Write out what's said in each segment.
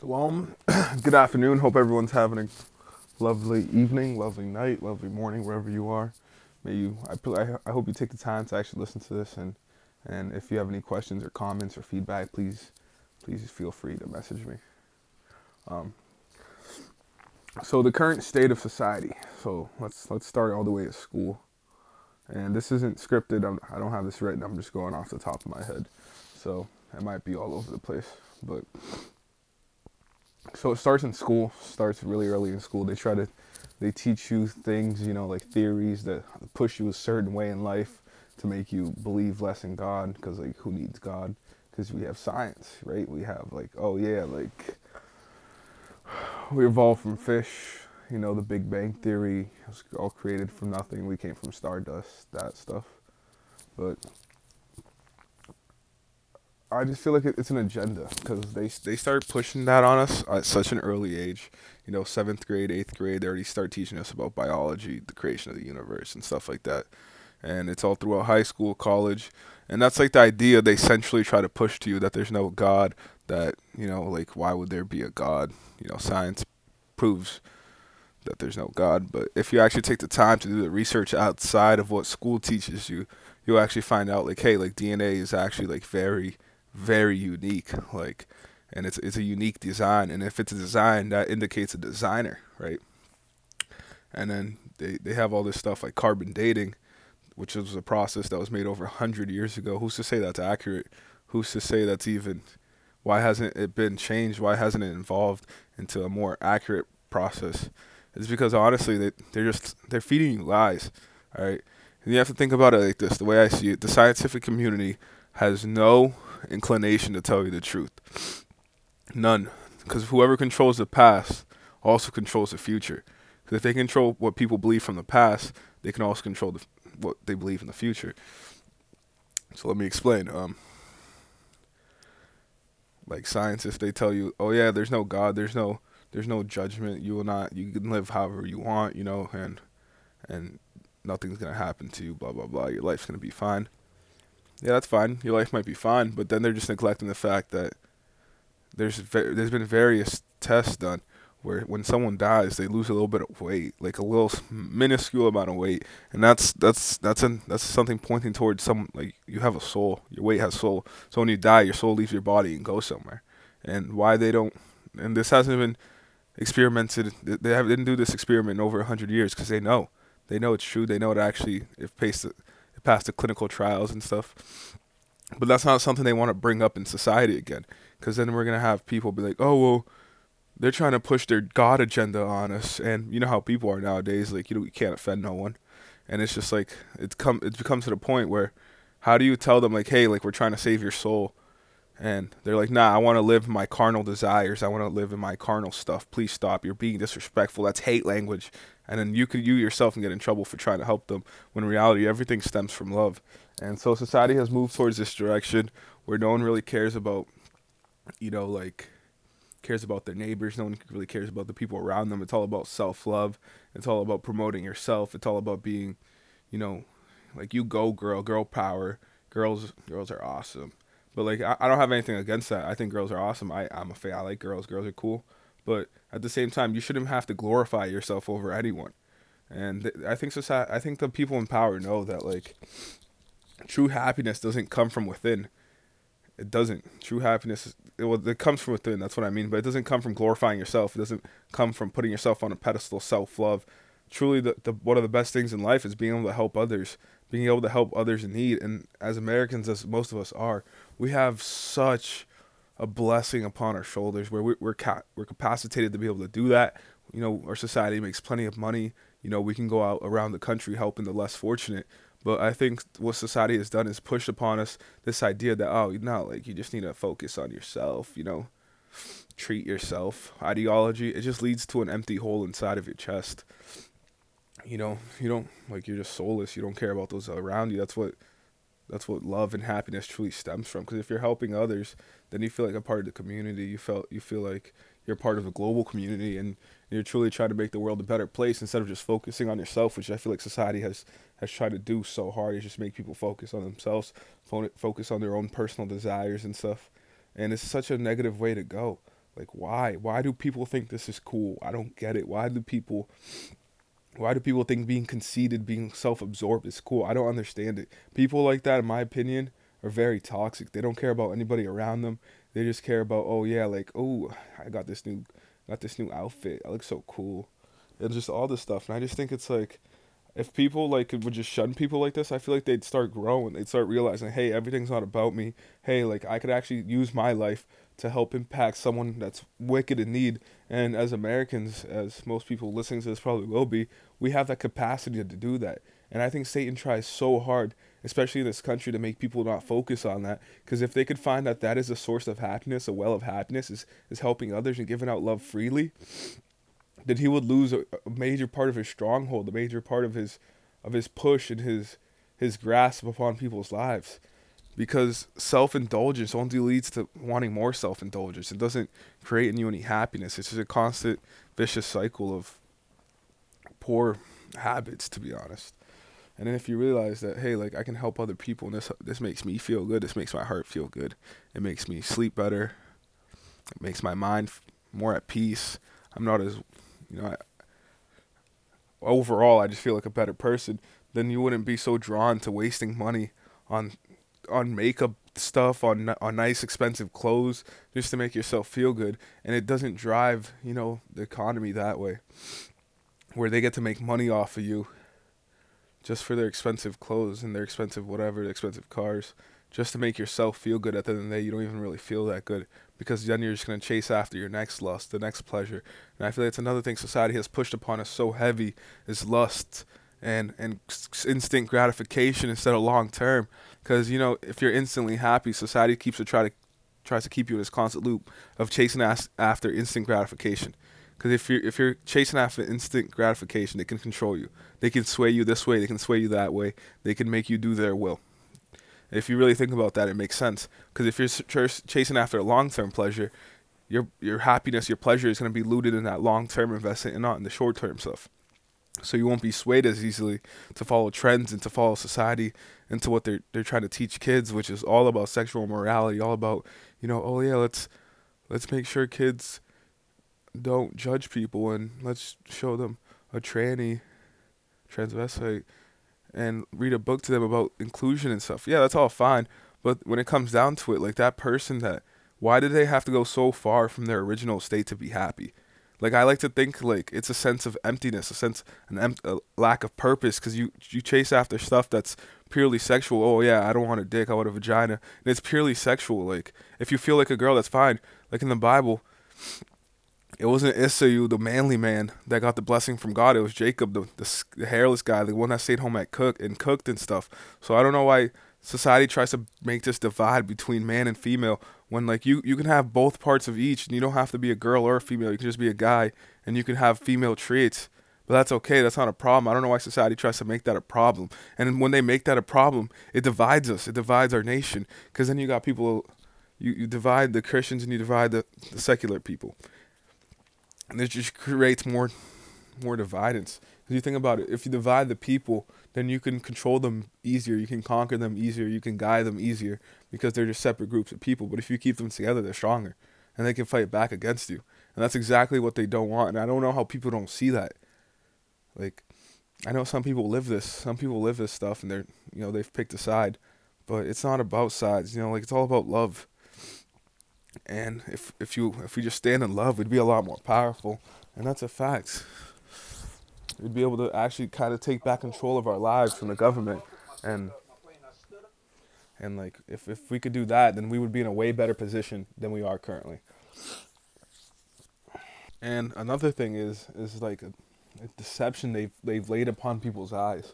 Shalom. Good afternoon. Hope everyone's having a lovely evening, lovely night, lovely morning, wherever you are. I hope you take the time to actually listen to this, and if you have any questions or comments or feedback, please feel free to message me. So the current state of society. So let's start all the way at school, and this isn't scripted. I don't have this written. I'm just going off the top of my head, so it might be all over the place, but. So it starts in school, starts really early in school. They teach you things, like theories that push you a certain way in life to make you believe less in God, because, who needs God? Because we have science, right? We have, we evolved from fish, the Big Bang Theory. It was all created from nothing. We came from stardust, that stuff. But I just feel like it's an agenda, because they start pushing that on us at such an early age. 7th grade, 8th grade, they already start teaching us about biology, the creation of the universe, and stuff like that. And it's all throughout high school, college. And that's the idea they centrally try to push to you, that there's no God, that, why would there be a God? Science proves that there's no God. But if you actually take the time to do the research outside of what school teaches you, you'll actually find out, DNA is actually, very... very unique, and it's a unique design, and if it's a design, that indicates a designer, right? And then they have all this stuff like carbon dating, which was a process that was made over 100 years ago. Who's to say that's accurate? Who's to say that's even, why hasn't it been changed? Why hasn't it evolved into a more accurate process? It's because honestly, they're feeding you lies, all right? And you have to think about it like this, the way I see it, the scientific community has no inclination to tell you the truth. None. Because whoever controls the past also controls the future. Because if they control what people believe from the past, they can also control what they believe in the future. So let me explain. Science, if they tell you, oh yeah, there's no God, there's no judgment, you can live however you want, and nothing's gonna happen to you, blah blah blah, your life's gonna be fine. Yeah, that's fine. Your life might be fine, but then they're just neglecting the fact that there's been various tests done where when someone dies, they lose a little bit of weight, a little minuscule amount of weight, and that's something pointing towards some you have a soul, your weight has soul. So when you die, your soul leaves your body and goes somewhere. And why they don't, and this hasn't been experimented. They didn't do this experiment in over 100 years because they know it's true. They know it actually past the clinical trials and stuff, but that's not something they want to bring up in society again, because then we're going to have people be like, oh, well, they're trying to push their God agenda on us, and you know how people are nowadays, you can't offend no one, and it's just it's become to the point where how do you tell them, hey, we're trying to save your soul, and they're like, nah, I want to live my carnal desires, I want to live in my carnal stuff, please stop, you're being disrespectful, that's hate language. And then you yourself can get in trouble for trying to help them, when in reality, everything stems from love. And so society has moved towards this direction where no one really cares about, cares about their neighbors. No one really cares about the people around them. It's all about self-love. It's all about promoting yourself. It's all about being, you go girl power. Girls are awesome. But I don't have anything against that. I think girls are awesome. I'm a fan. I like girls. Girls are cool. But at the same time, you shouldn't have to glorify yourself over anyone. And I think the people in power know that, true happiness doesn't come from within. It doesn't. True happiness, it comes from within. That's what I mean. But it doesn't come from glorifying yourself. It doesn't come from putting yourself on a pedestal, self-love. Truly, one of the best things in life is being able to help others, in need. And as Americans, as most of us are, we have such a blessing upon our shoulders where we're capacitated to be able to do that. Our society makes plenty of money. We can go out around the country helping the less fortunate. But I think what society has done is pushed upon us this idea that, you just need to focus on yourself, treat yourself. Ideology, it just leads to an empty hole inside of your chest. You're just soulless. You don't care about those around you. That's what love and happiness truly stems from. Because if you're helping others, then you feel like a part of the community. You feel like you're part of a global community, and you're truly trying to make the world a better place instead of just focusing on yourself, which I feel like society has tried to do so hard. Is just make people focus on themselves, focus on their own personal desires and stuff. And it's such a negative way to go. Like, why? Why do people think this is cool? I don't get it. Why do people think being conceited, being self-absorbed is cool? I don't understand it. People like that, in my opinion, are very toxic. They don't care about anybody around them. They just care about, oh yeah, like, oh, I got this new outfit. I look so cool. And just all this stuff. And I just think it's like, if people like would just shun people like this, I feel like they'd start growing. They'd start realizing, hey, everything's not about me. Hey, like, I could actually use my life to help impact someone that's wicked in need. And as Americans, as most people listening to this probably will be, we have that capacity to do that. And I think Satan tries so hard, especially in this country, to make people not focus on that. Because if they could find that that is a source of happiness, a well of happiness, is helping others and giving out love freely, then he would lose a major part of his stronghold, a major part of his push and his grasp upon people's lives. Because self-indulgence only leads to wanting more self-indulgence. It doesn't create in you any happiness. It's just a constant vicious cycle of poor habits, to be honest. And then if you realize that, hey, like, I can help other people, and this makes me feel good, this makes my heart feel good, it makes me sleep better, it makes my mind more at peace. I'm not as, you know, overall I just feel like a better person. Then you wouldn't be so drawn to wasting money on makeup stuff, on nice expensive clothes, just to make yourself feel good. And it doesn't drive, you know, the economy that way, where they get to make money off of you just for their expensive clothes and their expensive whatever, their expensive cars, just to make yourself feel good. At the end of the day, you don't even really feel that good, because then you're just going to chase after your next lust, the next pleasure. And I feel like it's another thing society has pushed upon us so heavy, is lust and instant gratification instead of long term. Because, you know, if you're instantly happy, society tries to keep you in this constant loop of chasing after instant gratification. Because if you're chasing after instant gratification, they can control you. They can sway you this way, they can sway you that way, they can make you do their will. If you really think about that, it makes sense. Because if you're chasing after a long-term pleasure, your happiness, your pleasure is going to be looted in that long-term investment and not in the short-term stuff. So you won't be swayed as easily to follow trends and to follow society and to what they're trying to teach kids, which is all about sexual morality, all about, you know, oh yeah, let's make sure kids don't judge people, and let's show them a tranny, transvestite, and read a book to them about inclusion and stuff. Yeah, that's all fine. But when it comes down to it, like, that person, that, why did they have to go so far from their original state to be happy? Like, I like to think, like, it's a sense of emptiness, a lack of purpose, because you chase after stuff that's purely sexual. Oh yeah, I don't want a dick, I want a vagina. And it's purely sexual. Like, if you feel like a girl, that's fine. Like, in the Bible, it wasn't Esau, the manly man, that got the blessing from God. It was Jacob, the hairless guy, the one that stayed home at cooked and stuff. So I don't know why society tries to make this divide between man and female, when, like, you can have both parts of each, and you don't have to be a girl or a female. You can just be a guy, and you can have female traits. But that's okay. That's not a problem. I don't know why society tries to make that a problem. And when they make that a problem, it divides us. It divides our nation. Because then you got people, you divide the Christians and you divide the secular people. And it just creates more dividance. Because you think about it, if you divide the people, then you can control them easier, you can conquer them easier, you can guide them easier, because they're just separate groups of people. But if you keep them together, they're stronger, and they can fight back against you. And that's exactly what they don't want. And I don't know how people don't see that. Like, I know some people live this stuff, and they're, you know, they've picked a side, but it's not about sides. You know, like, it's all about love. And if we just stand in love, we'd be a lot more powerful. And that's a fact. We'd be able to actually kind of take back control of our lives from the government. And like, if we could do that, then we would be in a way better position than we are currently. And another thing is like a deception they've laid upon people's eyes.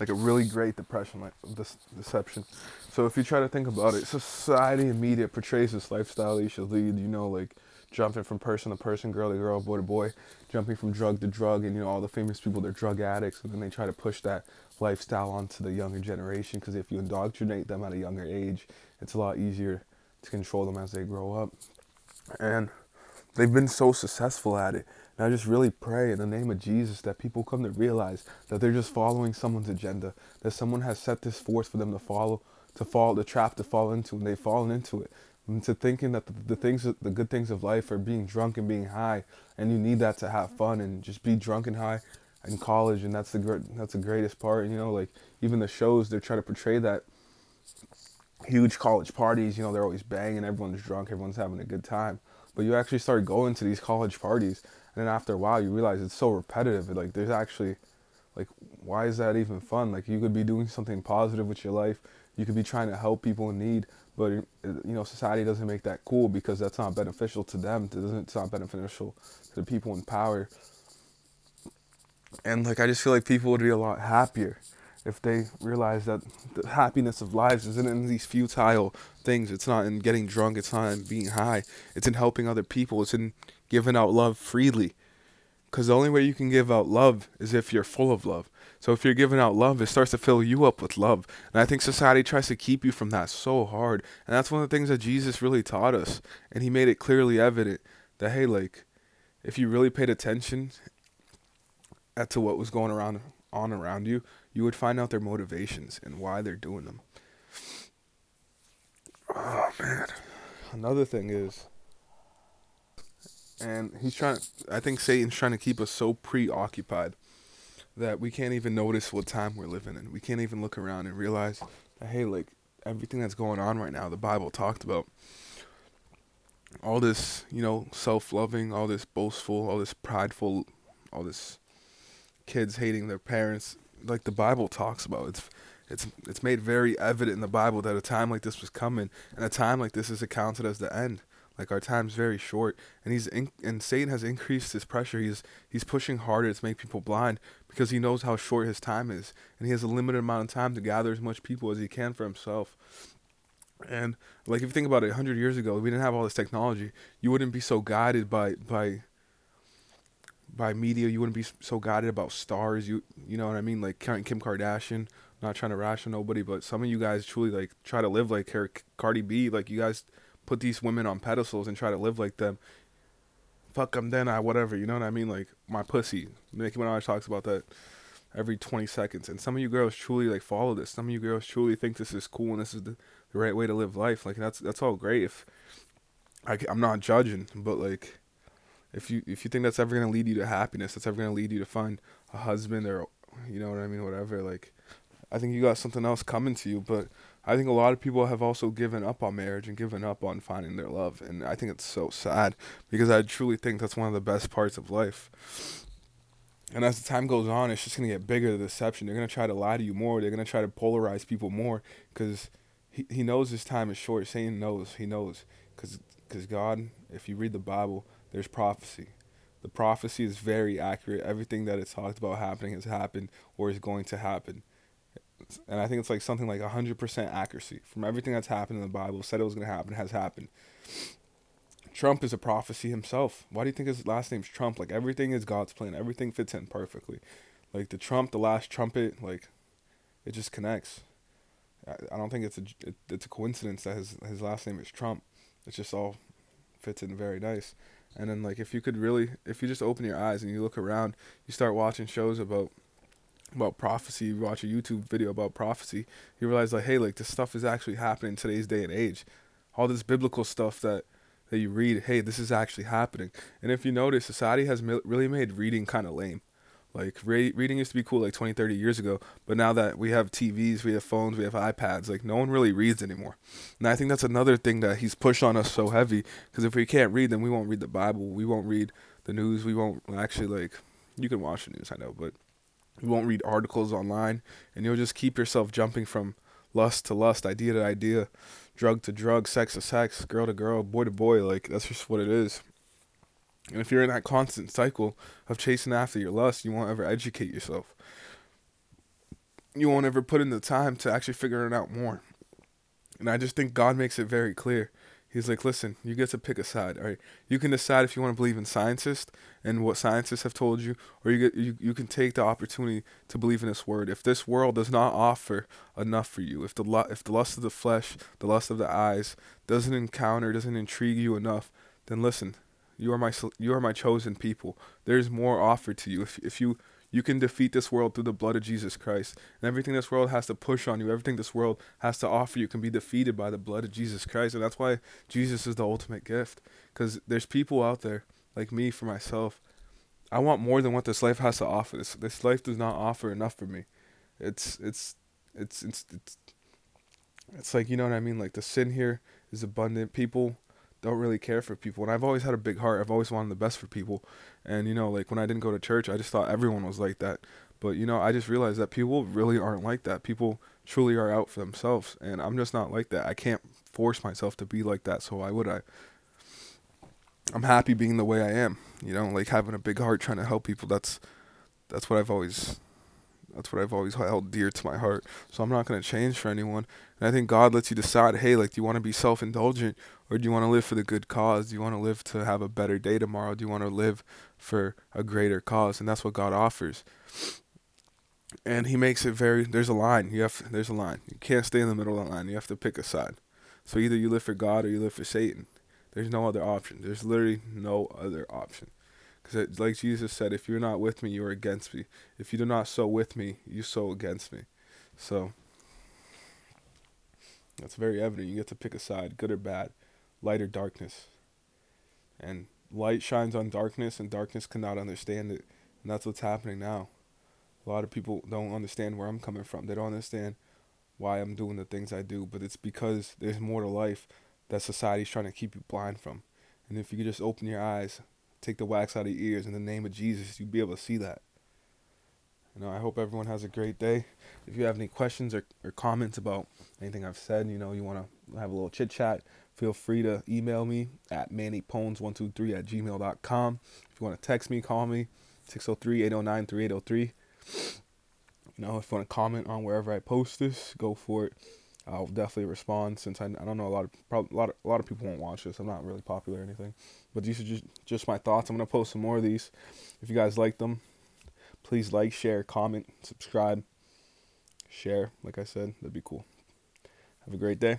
Like a really great depression, like this deception. So if you try to think about it, society and media portrays this lifestyle that you should lead, you know, like jumping from person to person, girl to girl, boy to boy, jumping from drug to drug, and, you know, all the famous people, they're drug addicts, and then they try to push that lifestyle onto the younger generation, because if you indoctrinate them at a younger age, it's a lot easier to control them as they grow up. And they've been so successful at it. And I just really pray in the name of Jesus that people come to realize that they're just following someone's agenda, that someone has set this forth for them to follow the trap to fall into, and they've fallen into it. into thinking that the good things of life are being drunk and being high, and you need that to have fun and just be drunk and high in college, and that's the greatest part. You know, like even the shows, they're trying to portray that. Huge college parties, you know, they're always banging, everyone's drunk, everyone's having a good time. But you actually start going to these college parties, and then after a while you realize it's so repetitive. Like, there's actually, like, why is that even fun? Like, you could be doing something positive with your life, you could be trying to help people in need, but, you know, society doesn't make that cool because that's not beneficial to them. It's not beneficial to the people in power. And, like, I just feel like people would be a lot happier if they realize that the happiness of lives isn't in these futile things. It's not in getting drunk. It's not in being high. It's in helping other people. It's in giving out love freely. Because the only way you can give out love is if you're full of love. So if you're giving out love, it starts to fill you up with love. And I think society tries to keep you from that so hard. And that's one of the things that Jesus really taught us. And he made it clearly evident that, hey, like, if you really paid attention to what was going on around you, you would find out their motivations and why they're doing them. Oh, man. Another thing is, and I think Satan's trying to keep us so preoccupied that we can't even notice what time we're living in. We can't even look around and realize that, hey, like, everything that's going on right now, the Bible talked about. All this, you know, self-loving, all this boastful, all this prideful, all this kids hating their parents, like the Bible talks about. It's made very evident in the Bible that a time like this was coming, and a time like this is accounted as the end. Like, our time's very short, and Satan has increased his pressure. He's pushing harder to make people blind because he knows how short his time is, and he has a limited amount of time to gather as much people as he can for himself. And, like, if you think about it, 100 years ago, we didn't have all this technology. You wouldn't be so guided by media. You wouldn't be so guided about stars. You know what I mean? Like Kim Kardashian. I'm not trying to ration nobody, but some of you guys truly, like, try to live like her. Cardi B, like, you guys put these women on pedestals and try to live like them. Fuck them, then I whatever. You know what I mean? Like, my pussy. Nicki Minaj talks about that every 20 seconds. And some of you girls truly, like, follow this. Some of you girls truly think this is cool and this is the right way to live life. Like, that's all great. If I'm not judging, but, like, if you think that's ever going to lead you to happiness, that's ever going to lead you to find a husband or, you know what I mean, whatever, like, I think you got something else coming to you. But I think a lot of people have also given up on marriage and given up on finding their love. And I think it's so sad because I truly think that's one of the best parts of life. And as the time goes on, it's just going to get bigger, the deception. They're going to try to lie to you more. They're going to try to polarize people more because he knows his time is short. Satan knows. He knows. Because God, if you read the Bible, there's prophecy. The prophecy is very accurate. Everything that it's talked about happening has happened or is going to happen. And I think it's like something like 100% accuracy. From everything that's happened in the Bible, said it was going to happen, has happened. Trump is a prophecy himself. Why do you think his last name's Trump? Like, everything is God's plan. Everything fits in perfectly. Like, the Trump, the last trumpet, like, it just connects. I don't think it's a coincidence that his last name is Trump. It just all fits in very nice. And then, like, if you just open your eyes and you look around, you start watching shows about prophecy, you watch a YouTube video about prophecy, you realize, like, hey, like, this stuff is actually happening in today's day and age. All this biblical stuff that you read, hey, this is actually happening. And if you notice, society has really made reading kind of lame. Like, reading used to be cool, like, 20, 30 years ago, but now that we have TVs, we have phones, we have iPads, like, no one really reads anymore. And I think that's another thing that he's pushed on us so heavy, because if we can't read, then we won't read the Bible, we won't read the news, we won't actually, like, you can watch the news, I know, but you won't read articles online, and you'll just keep yourself jumping from lust to lust, idea to idea, drug to drug, sex to sex, girl to girl, boy to boy. Like, that's just what it is. And if you're in that constant cycle of chasing after your lust, you won't ever educate yourself. You won't ever put in the time to actually figure it out more. And I just think God makes it very clear. He's like, listen, you get to pick a side, all right? You can decide if you want to believe in scientists and what scientists have told you, or you can take the opportunity to believe in this word. If this world does not offer enough for you, if the lust of the flesh, the lust of the eyes doesn't intrigue you enough, then listen, you are my chosen people. There's more offered to you. If you You can defeat this world through the blood of Jesus Christ. And everything this world has to push on you, everything this world has to offer you, can be defeated by the blood of Jesus Christ. And that's why Jesus is the ultimate gift. Because there's people out there, like me, for myself, I want more than what this life has to offer. This life does not offer enough for me. It's like, you know what I mean? Like, the sin here is abundant. People don't really care for people. And I've always had a big heart. I've always wanted the best for people. And, you know, like, when I didn't go to church, I just thought everyone was like that. But, you know, I just realized that people really aren't like that. People truly are out for themselves. And I'm just not like that. I can't force myself to be like that. So why would I? I'm happy being the way I am. You know, like, having a big heart, trying to help people. That's what I've always held dear to my heart. So I'm not going to change for anyone. And I think God lets you decide, hey, like, do you want to be self-indulgent, or do you want to live for the good cause? Do you want to live to have a better day tomorrow? Do you want to live for a greater cause? And that's what God offers. And he makes it very, there's a line. You can't stay in the middle of the line. You have to pick a side. So either you live for God or you live for Satan. There's no other option. There's literally no other option. Because like Jesus said, if you're not with me, you're against me. If you do not sow with me, you sow against me. So that's very evident. You get to pick a side, good or bad, light or darkness. And light shines on darkness, and darkness cannot understand it. And that's what's happening now. A lot of people don't understand where I'm coming from. They don't understand why I'm doing the things I do. But it's because there's more to life that society's trying to keep you blind from. And if you could just open your eyes, take the wax out of your ears in the name of Jesus, you'll be able to see that. You know, I hope everyone has a great day. If you have any questions or comments about anything I've said, you know, you want to have a little chit chat, feel free to email me at mannypones123@gmail.com. If you want to text me, call me 603-809-3803. You know, if you want to comment on wherever I post this, go for it. I'll definitely respond, since I don't know a lot of people won't watch this. I'm not really popular or anything, but these are just my thoughts. I'm gonna post some more of these. If you guys like them, please like, share, comment, subscribe, share. Like I said, that'd be cool. Have a great day.